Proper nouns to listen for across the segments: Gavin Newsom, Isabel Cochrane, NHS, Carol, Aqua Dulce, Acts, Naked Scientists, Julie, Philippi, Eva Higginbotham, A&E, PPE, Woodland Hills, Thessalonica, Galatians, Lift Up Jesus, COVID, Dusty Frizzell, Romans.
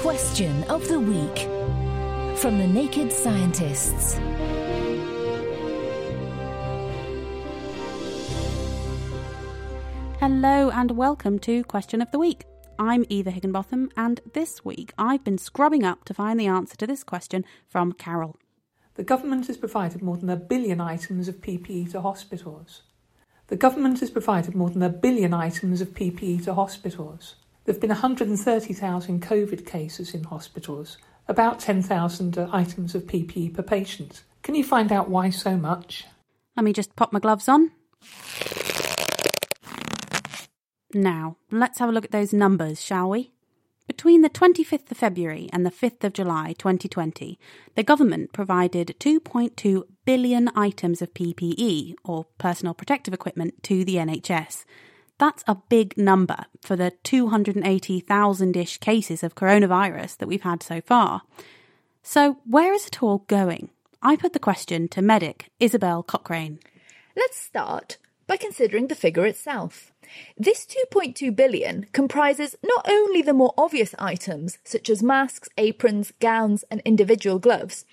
Question of the Week from the Naked Scientists. Hello and welcome to Question of the Week. I'm Eva Higginbotham, and this week I've been scrubbing up to find the answer to this question from Carol. The government has provided more than 1 billion items of PPE to hospitals. The government has provided more than 1 billion items of PPE to hospitals. There have been 130,000 COVID cases in hospitals, about 10,000 items of PPE per patient. Can you find out why so much? Let me just pop my gloves on. Now, let's have a look at those numbers, shall we? Between the 25th of February and the 5th of July 2020, the government provided 2.2 billion items of PPE, or personal protective equipment, to the NHS. That's a big number for the 280,000-ish cases of coronavirus that we've had so far. So where is it all going? I put the question to medic Isabel Cochrane. Let's start by considering the figure itself. This 2.2 billion comprises not only the more obvious items, such as masks, aprons, gowns and individual gloves,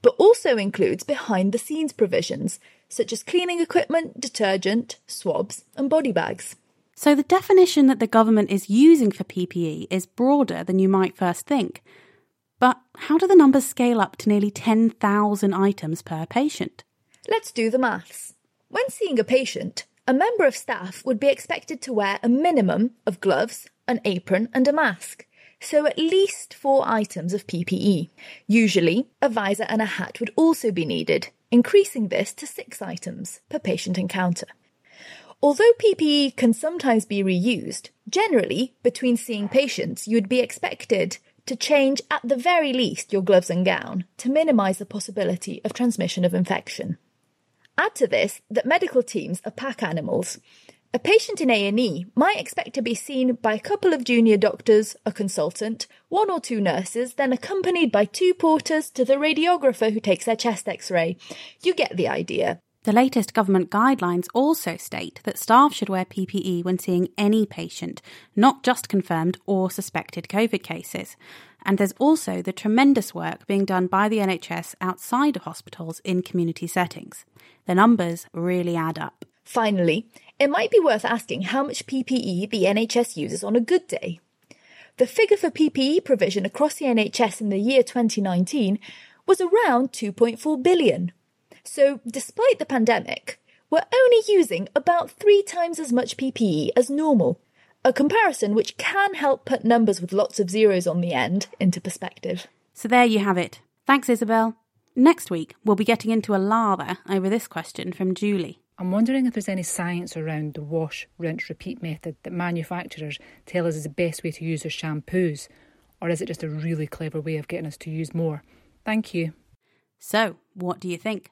but also includes behind-the-scenes provisions, such as cleaning equipment, detergent, swabs and body bags. So the definition that the government is using for PPE is broader than you might first think. But how do the numbers scale up to nearly 10,000 items per patient? Let's do the maths. When seeing a patient, a member of staff would be expected to wear a minimum of gloves, an apron and a mask. So at least 4 items of PPE. Usually, a visor and a hat would also be needed, increasing this to 6 items per patient encounter. Although PPE can sometimes be reused, generally, between seeing patients, you would be expected to change at the very least your gloves and gown to minimise the possibility of transmission of infection. Add to this that medical teams are pack animals. A patient in A&E might expect to be seen by a couple of junior doctors, a consultant, 1 or 2 nurses, then accompanied by 2 porters to the radiographer who takes their chest x-ray. You get the idea. The latest government guidelines also state that staff should wear PPE when seeing any patient, not just confirmed or suspected COVID cases. And there's also the tremendous work being done by the NHS outside of hospitals in community settings. The numbers really add up. Finally, it might be worth asking how much PPE the NHS uses on a good day. The figure for PPE provision across the NHS in the year 2019 was around 2.4 billion. So, despite the pandemic, we're only using about 3 times as much PPE as normal, a comparison which can help put numbers with lots of zeros on the end into perspective. So there you have it. Thanks, Isabel. Next week, we'll be getting into a lather over this question from Julie. I'm wondering if there's any science around the wash, rinse, repeat method that manufacturers tell us is the best way to use their shampoos, or is it just a really clever way of getting us to use more? Thank you. So, what do you think?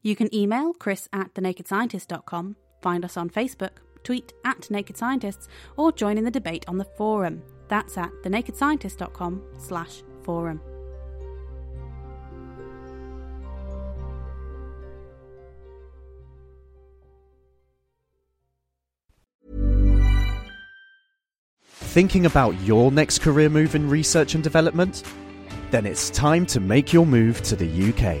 You can email chris@thenakedscientist.com, find us on Facebook, tweet @NakedScientists, or join in the debate on the forum. That's at thenakedscientist.com/forum. Thinking about your next career move in research and development? Then it's time to make your move to the UK.